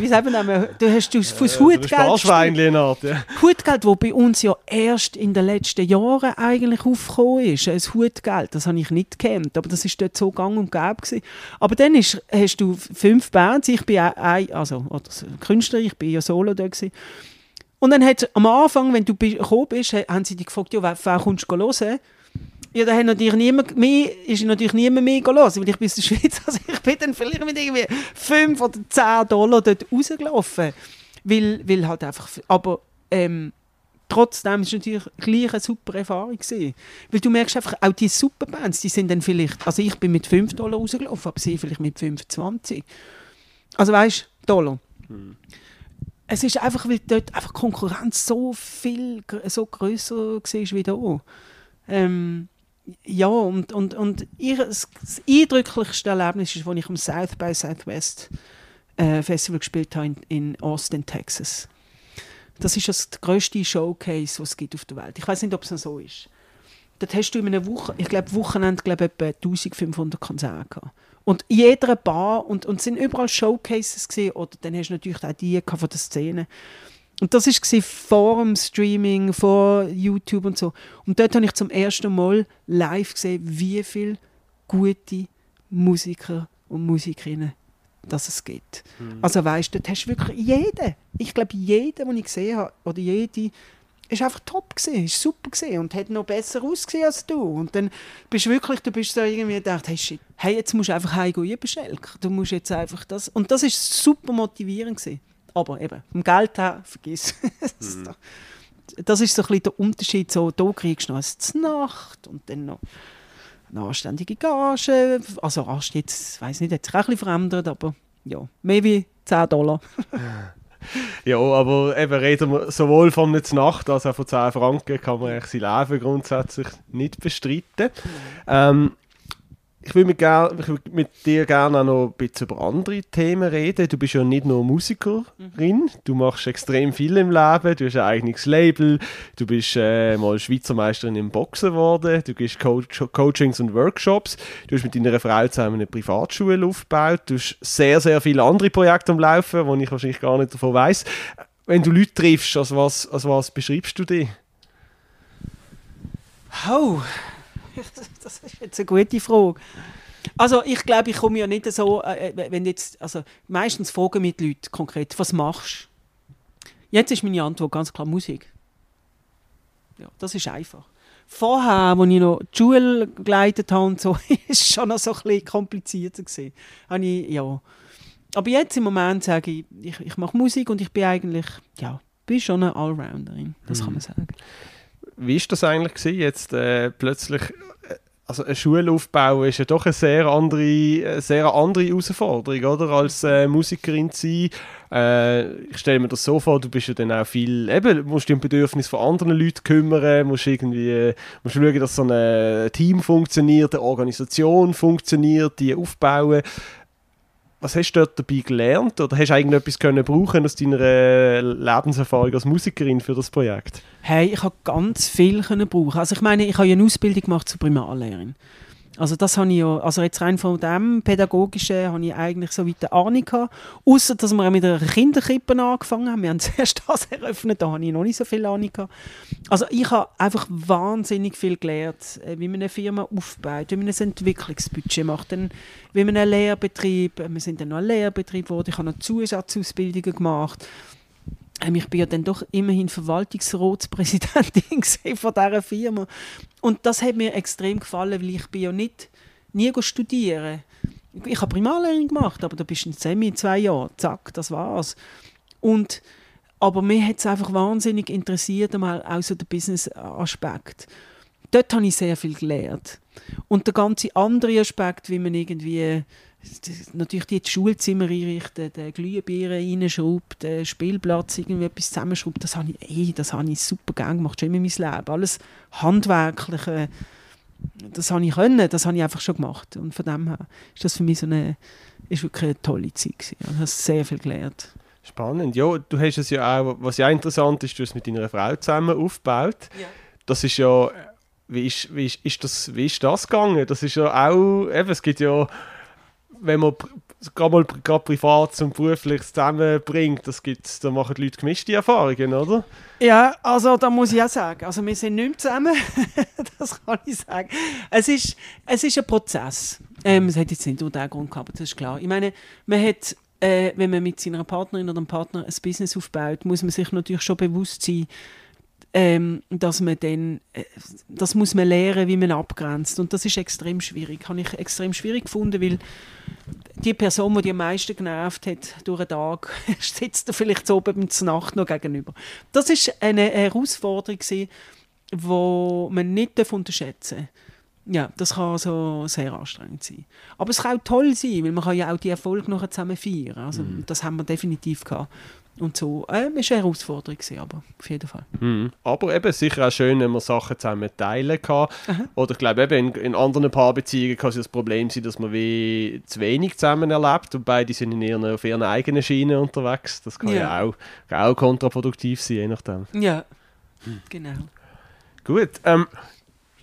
wie sagen wir, du hast fürs Hutgeld. Ein Sparschweinchen gehabt, ja. Hutgeld, das bei uns ja erst in den letzten Jahren eigentlich aufgekommen ist. Ein Hutgeld, das habe ich nicht gekannt, aber das war dort so gang und gäbe gewesen. Aber dann hast du 5 Bands. Ich bin Künstler, ich bin ja Solo da gewesen. Und dann hat am Anfang, wenn du gekommen bist, haben sie dich gefragt, ja, wer kommst du hören? Ja, da hat natürlich niemand mehr gelassen, weil ich bin aus der Schweiz, also ich bin dann vielleicht mit irgendwie $5 oder $10 dort rausgelaufen, weil halt einfach, aber trotzdem war es natürlich gleich eine super Erfahrung gewesen, weil du merkst einfach, auch die Superbands, die sind dann vielleicht, also ich bin mit $5 rausgelaufen, aber sie vielleicht mit 25, also weißt du, Dollar. Hm. Es ist einfach, weil dort einfach Konkurrenz so grösser war wie hier. Ja, und das eindrücklichste Erlebnis ist, als ich am South by Southwest Festival gespielt habe in Austin, Texas. Das ist das grösste Showcase, das es gibt auf der Welt. Ich weiß nicht, ob es noch so ist. Dort hast du in einer Woche, ich glaube Wochenende, etwa 1500 Konzerte gehabt. Und in jeder Bar, und es waren überall Showcases gewesen, oder dann hast du natürlich auch die von der Szene. Und das war vor dem Streaming, vor YouTube und so. Und dort habe ich zum ersten Mal live gesehen, wie viele gute Musiker und Musikerinnen das es gibt. Mhm. Also weißt du, dort hast du wirklich jeden. Ich glaube, jeder, den ich gesehen habe, oder jede, war einfach top gewesen, ist super gewesen und hat noch besser ausgesehen als du. Und dann bist du wirklich, du bist so irgendwie gedacht, hey shit, hey, jetzt musst du einfach heim gehen, du musst jetzt einfach das. Und das war super motivierend gewesen. Aber eben, vom Geld her, vergiss. Das ist so ein bisschen der Unterschied. So, da kriegst du noch eine Nacht und dann noch eine anständige Gage. Also Rast jetzt, ich weiss nicht, hat sich auch ein bisschen verändert, aber ja, mehr wie $10. Ja, aber eben reden wir sowohl von der Nacht als auch von 10 Franken, kann man eigentlich sein Leben grundsätzlich nicht bestreiten. Ich würde mit dir gerne auch noch ein bisschen über andere Themen reden. Du bist ja nicht nur Musikerin, du machst extrem viel im Leben, du hast ein eigenes Label, du bist mal Schweizer Meisterin im Boxen geworden, du gibst Coachings und Workshops, du hast mit deiner Frau zusammen eine Privatschule aufgebaut, du hast sehr, sehr viele andere Projekte am Laufen, die ich wahrscheinlich gar nicht davon weiss. Wenn du Leute triffst, als was beschreibst du dich? Oh... Das ist jetzt eine gute Frage. Also ich glaube, ich komme ja nicht so, wenn jetzt, also meistens fragen mich die Leute konkret, was machst du? Jetzt ist meine Antwort ganz klar Musik. Ja, das ist einfach. Vorher, als ich noch die Schule geleitet habe und so, war es schon noch so ein bisschen komplizierter gewesen. Ja. Aber jetzt im Moment sage ich, ich mache Musik und ich bin eigentlich, ja, bin schon eine Allrounderin, das kann man sagen. Wie war das eigentlich? Jetzt plötzlich also eine Schule aufbauen ist ja doch eine sehr andere Herausforderung, oder? Als Musikerin zu sein. Ich stelle mir das so vor, du bist ja dann auch viel, eben, musst dich um Bedürfnisse von anderen Leuten kümmern, musst schauen, dass so ein Team funktioniert, eine Organisation funktioniert, die aufbauen. Was hast du dort dabei gelernt? Oder hast du irgendetwas brauchen aus deiner Lebenserfahrung als Musikerin für das Projekt? Hey, ich habe ganz viel brauchen. Also ich meine, ich habe ja eine Ausbildung gemacht zur Primarlehrerin. Also das habe ich ja, also jetzt rein von dem Pädagogischen habe ich eigentlich so weit eine Ahnung gehabt. Ausser, dass wir auch mit einer Kinderkrippe angefangen haben. Wir haben zuerst das eröffnet, da habe ich noch nicht so viel Ahnung gehabt. Also ich habe einfach wahnsinnig viel gelernt, wie man eine Firma aufbaut, wie man ein Entwicklungsbudget macht, wie man einen Lehrbetrieb, wir sind dann noch ein Lehrbetrieb geworden, ich habe noch Zusatzausbildungen gemacht. Ich bin ja dann doch immerhin Verwaltungsratspräsidentin von dieser Firma. Und das hat mir extrem gefallen, weil ich bin ja nie studieren. Ich habe Primarlehrerin gemacht, aber da bist du ein Semi in 2 Jahren. Zack, das war's. Aber mir hat es einfach wahnsinnig interessiert, einmal auch so den Business-Aspekt. Dort habe ich sehr viel gelernt. Und der ganze andere Aspekt, wie man irgendwie natürlich die Schulzimmer einrichten, Glühbirnen reinschraubt, Spielplatz, irgendwie etwas zusammenschraubt, das habe ich super gerne gemacht, schon immer mein Leben. Alles Handwerkliche, das habe ich können, das habe ich einfach schon gemacht. Und von dem her ist das für mich ist wirklich eine tolle Zeit gewesen. Ich habe sehr viel gelernt. Spannend, ja. Du hast es ja auch, was ja interessant ist, du hast es mit deiner Frau zusammen aufgebaut. Ja. Das ist ja, wie ist das gegangen? Das ist ja auch, eben, es gibt ja, wenn man gerade privat und beruflich zusammenbringt, da machen die Leute gemischte Erfahrungen, oder? Ja, also da muss ich auch sagen, also wir sind nicht mehr zusammen, das kann ich sagen. Es ist ein Prozess. Es hat jetzt nicht nur den Grund gehabt, das ist klar. Ich meine, man hat, wenn man mit seiner Partnerin oder einem Partner ein Business aufbaut, muss man sich natürlich schon bewusst sein, dass man dann, das muss man lernen, wie man abgrenzt. Und das ist extrem schwierig. Habe ich extrem schwierig gefunden, weil die Person, die am meisten genervt hat durch den Tag, sitzt da vielleicht so oben zur Nacht noch gegenüber. Das war eine Herausforderung, die man nicht unterschätzen darf. Ja, das kann also sehr anstrengend sein. Aber es kann auch toll sein, weil man kann ja auch die Erfolge noch zusammen feiern. Also, das haben wir definitiv gehabt. Und so, es war eine Herausforderung, aber auf jeden Fall. Mhm. Aber eben sicher auch schön, wenn man Sachen zusammen teilen kann. Aha. Oder ich glaube, eben in anderen Paarbeziehungen kann es das Problem sein, dass man wie zu wenig zusammen erlebt und beide sind auf ihren eigenen Schienen unterwegs. Das kann ja auch kontraproduktiv sein, je nachdem. Ja, genau. Gut,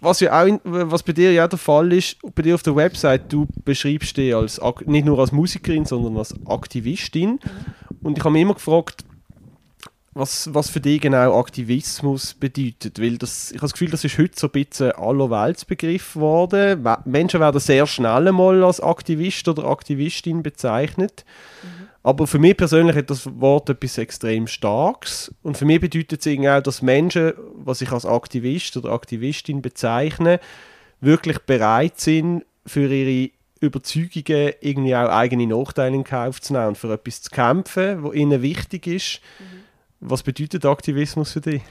was bei dir ja der Fall ist, bei dir auf der Website, du beschreibst dich nicht nur als Musikerin, sondern als Aktivistin. Mhm. Und ich habe mich immer gefragt, was für dich genau Aktivismus bedeutet. Weil ich habe das Gefühl, das ist heute so ein bisschen Allerweltsbegriff geworden. Menschen werden sehr schnell mal als Aktivist oder Aktivistin bezeichnet. Mhm. Aber für mich persönlich hat das Wort etwas extrem Starkes. Und für mich bedeutet es irgendwie auch, dass Menschen, was ich als Aktivist oder Aktivistin bezeichne, wirklich bereit sind, für ihre Überzeugungen irgendwie auch eigene Nachteile in Kauf zu nehmen und für etwas zu kämpfen, was ihnen wichtig ist. Mhm. Was bedeutet Aktivismus für dich?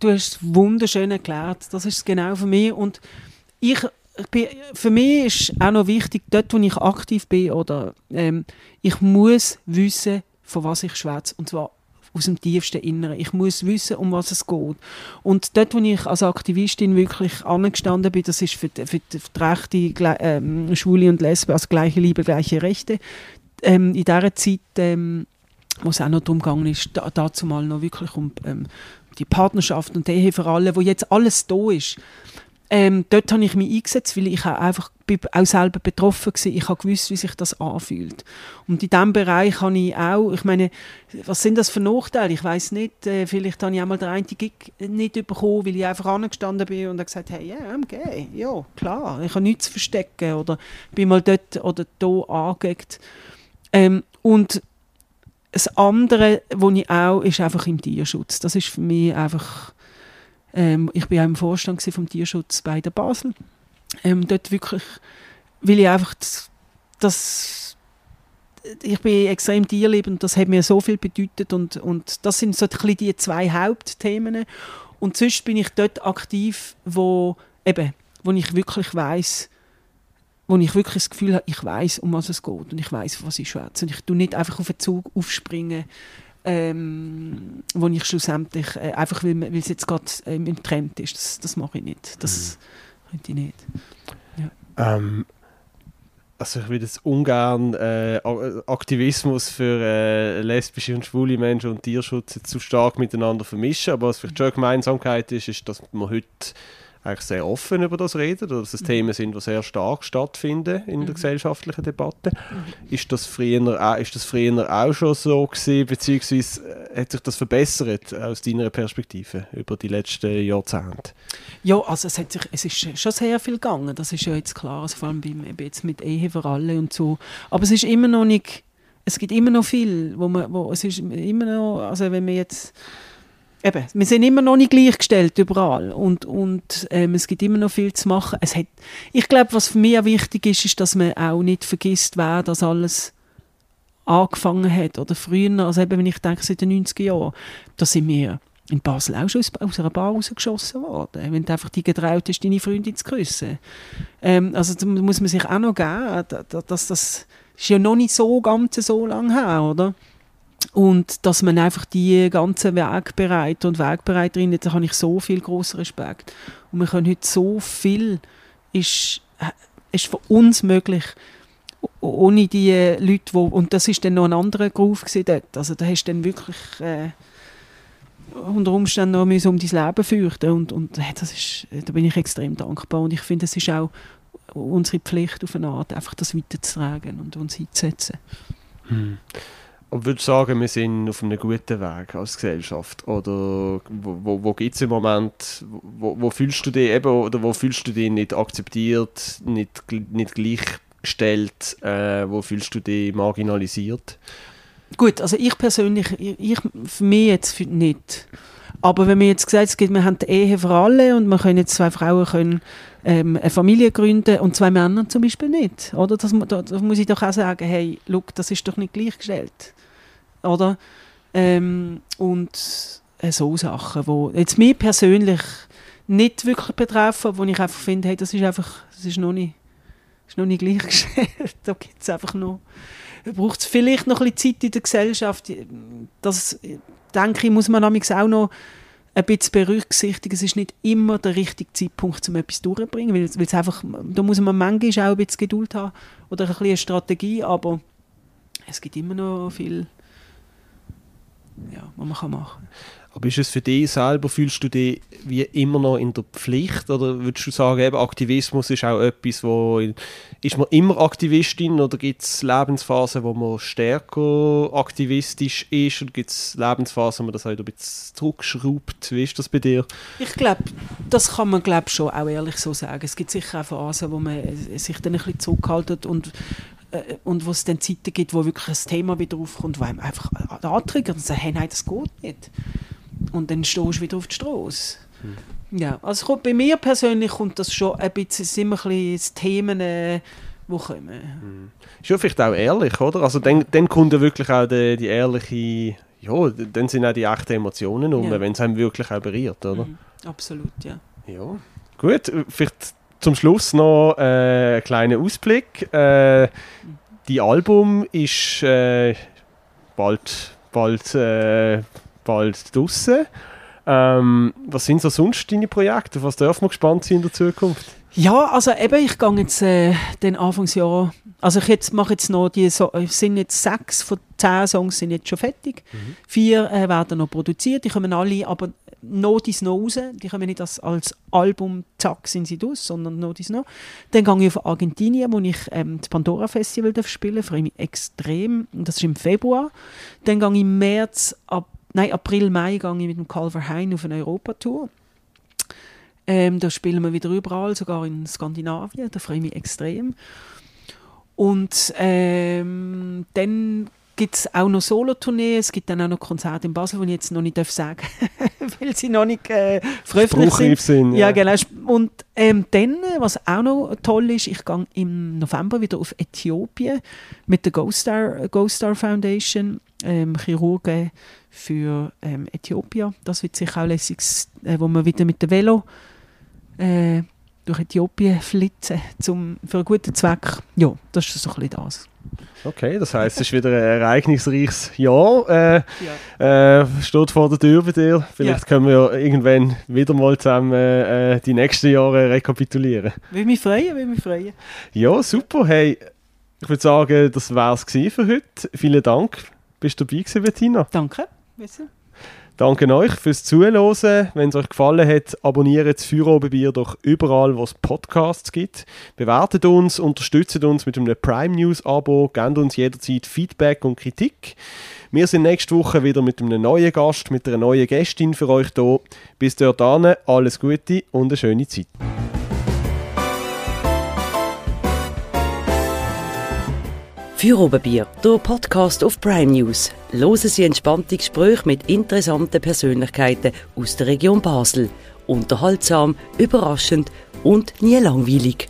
Du hast es wunderschön erklärt. Das ist es genau für mich. Und für mich ist auch noch wichtig, dort, wo ich aktiv bin, oder ich muss wissen, von was ich schwätze, und zwar aus dem tiefsten Inneren. Ich muss wissen, um was es geht. Und dort, wo ich als Aktivistin wirklich angestanden bin, das ist für die Rechte, Schwule und Lesben, also gleiche Liebe, gleiche Rechte, in dieser Zeit, wo es auch noch darum gegangen ist, dazu mal noch wirklich um die Partnerschaft und die Ehe für alle, wo jetzt alles da ist. Dort habe ich mich eingesetzt, weil ich auch selber betroffen war. Ich habe gewusst, wie sich das anfühlt. Und in diesem Bereich habe ich auch, ich meine, was sind das für Nachteile? Ich weiss nicht, vielleicht habe ich einmal den einen Gig nicht bekommen, weil ich einfach angestanden bin und habe gesagt, hey, yeah, I'm gay. Ja, klar, ich habe nichts zu verstecken oder bin mal dort oder da angeguckt. Und das andere, was ich auch, ist einfach im Tierschutz. Das ist für mich einfach... ich war auch im Vorstand vom Tierschutz bei der Basel. Dort wirklich, weil ich einfach ich bin extrem tierliebend, das hat mir so viel bedeutet und das sind so die 2 Hauptthemen. Und sonst bin ich dort aktiv, wo eben wo ich wirklich das Gefühl habe, ich weiss, um was es geht und ich weiss, was ich schwätze. Und ich tue nicht einfach auf den Zug aufspringen, wo ich schlussendlich, einfach weil es jetzt gerade im Trend ist, das mache ich nicht. Das könnte ich nicht. Ja. Also ich würde jetzt ungern Aktivismus für lesbische und schwule Menschen und Tierschutz zu stark miteinander vermischen, aber was vielleicht schon eine Gemeinsamkeit ist, dass man heute eigentlich sehr offen über das reden, dass es Themen sind, die sehr stark stattfinden in der gesellschaftlichen Debatte. Ist das früher auch schon so gewesen, beziehungsweise hat sich das verbessert aus deiner Perspektive über die letzten Jahrzehnte? Ja, also es ist schon sehr viel gegangen, das ist ja jetzt klar, also vor allem jetzt mit Ehe für alle und so, aber es ist immer noch nicht, es gibt immer noch viel, es ist immer noch, also wenn man jetzt eben, wir sind immer noch nicht gleichgestellt überall und es gibt immer noch viel zu machen. Ich glaube, was für mich auch wichtig ist, ist, dass man auch nicht vergisst, wer das alles angefangen hat oder früher, also eben, wenn ich denke, seit den 90er Jahren, da sind wir in Basel auch schon aus einer Bar rausgeschossen worden, wenn du einfach dich getraut hast, deine Freundin zu küssen. Also da muss man sich auch noch geben, das ist ja noch nicht so lange her, oder? Und dass man einfach die ganzen Wegbereiter und Wegbereiterinnen, da habe ich so viel grossen Respekt. Und wir können heute so viel, ist für uns möglich, ohne die Leute, und das war dann noch ein anderer Groove dort. Also da hast du dann wirklich unter Umständen noch um dein Leben fürchten und da bin ich extrem dankbar. Und ich finde, es ist auch unsere Pflicht auf eine Art, einfach das weiterzutragen und uns einzusetzen. Und würdest du sagen, wir sind auf einem guten Weg als Gesellschaft? Oder wo gibt es im Moment, wo fühlst du dich eben, oder wo fühlst du dich nicht akzeptiert, nicht gleichgestellt, wo fühlst du dich marginalisiert? Gut, also ich persönlich, für mich jetzt nicht. Aber wenn mir jetzt gesagt wird, wir haben die Ehe für alle und wir können jetzt 2 Frauen eine Familie gründen und 2 Männer zum Beispiel nicht, oder? Das muss ich doch auch sagen, hey, look, das ist doch nicht gleichgestellt, oder? Und so Sachen, die jetzt mich persönlich nicht wirklich betreffen, wo ich einfach finde, hey, das ist noch nicht gleichgestellt, da gibt es einfach noch, braucht es vielleicht noch ein bisschen Zeit in der Gesellschaft, das denke ich, muss man auch noch ein bisschen berücksichtigen. Es ist nicht immer der richtige Zeitpunkt, um etwas durchzubringen, weil es einfach, da muss man manchmal auch ein bisschen Geduld haben oder ein bisschen eine Strategie, aber es gibt immer noch viel, ja, was man machen kann. Aber ist es für dich selber, fühlst du dich wie immer noch in der Pflicht? Oder würdest du sagen, eben Aktivismus ist auch etwas, ist man immer Aktivistin, oder gibt es Lebensphasen, wo man stärker aktivistisch ist, und gibt es Lebensphasen, wo man das halt ein bisschen zurückschraubt? Wie ist das bei dir? Ich glaube, das kann man schon auch ehrlich so sagen. Es gibt sicher auch Phasen, wo man sich dann ein bisschen zurückhaltet und wo es dann Zeiten gibt, wo wirklich ein Thema wieder aufkommt, wo einem einfach antriggert und sagt, hey, nein, das geht nicht. Und dann stehst du wieder auf die Strasse. Ja, also bei mir persönlich kommt das schon ein bisschen, es sind immer ein bisschen Themen, die kommen. Ist ja vielleicht auch ehrlich, oder? Also dann kommt ja wirklich auch die ehrliche, ja, dann sind auch die echten Emotionen rum, ja, wenn es einem wirklich auch berührt, oder? Absolut, ja. Ja, gut, vielleicht zum Schluss noch einen kleinen Ausblick. Die Album ist bald draussen. Was sind so sonst deine Projekte? Auf was darf man gespannt sein in der Zukunft? Ja, also eben, ich gehe jetzt den Anfangsjahr, also es sind jetzt 6 von 10 Songs sind jetzt schon fertig, 4 werden noch produziert, die kommen alle, aber noch raus, die kommen nicht als Album, zack, sind sie raus, sondern noch. Dann gehe ich auf Argentinien, wo ich das Pandora-Festival spielen darf, freue mich extrem, das ist im Februar. Dann gehe ich im April, Mai gehe ich mit dem Carl Verheyen auf eine Europatour. Da spielen wir wieder überall, sogar in Skandinavien, da freue ich mich extrem. Und dann gibt es auch noch Solo-Tourneen, es gibt dann auch noch Konzerte in Basel, die ich jetzt noch nicht sagen darf, weil sie noch nicht veröffentlicht sind. Ja, genau. Und dann, was auch noch toll ist, ich gehe im November wieder auf Äthiopien mit der Ghost Star Foundation, Chirurgen für Äthiopien. Das wird sicher auch lässig, wo wir wieder mit dem Velo durch Äthiopien flitzen für einen guten Zweck. Ja, das ist so ein bisschen das. Okay, das heisst, es ist wieder ein ereignisreiches Jahr. Steht vor der Tür bei dir. Vielleicht können wir ja irgendwann wieder mal zusammen die nächsten Jahre rekapitulieren. Würde mich freuen. Ja, super. Hey, ich würde sagen, das wäre es für heute. Vielen Dank. Bist du dabei gewesen, Bettina? Danke. Danke euch fürs Zuhören. Wenn es euch gefallen hat, abonniert das Feierabendbier doch überall, wo es Podcasts gibt. Bewertet uns, unterstützt uns mit einem Prime News Abo, gebt uns jederzeit Feedback und Kritik. Wir sind nächste Woche wieder mit einem neuen Gast, mit einer neuen Gästin für euch hier. Bis dahin, alles Gute und eine schöne Zeit. Feierabendbier, der Podcast auf Prime News. Hören Sie entspannte Gespräche mit interessanten Persönlichkeiten aus der Region Basel. Unterhaltsam, überraschend und nie langweilig.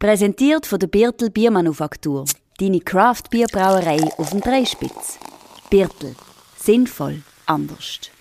Präsentiert von der Biertel Biermanufaktur. Deine Craft-Bierbrauerei auf dem Dreispitz. Biertel. Sinnvoll. Anders.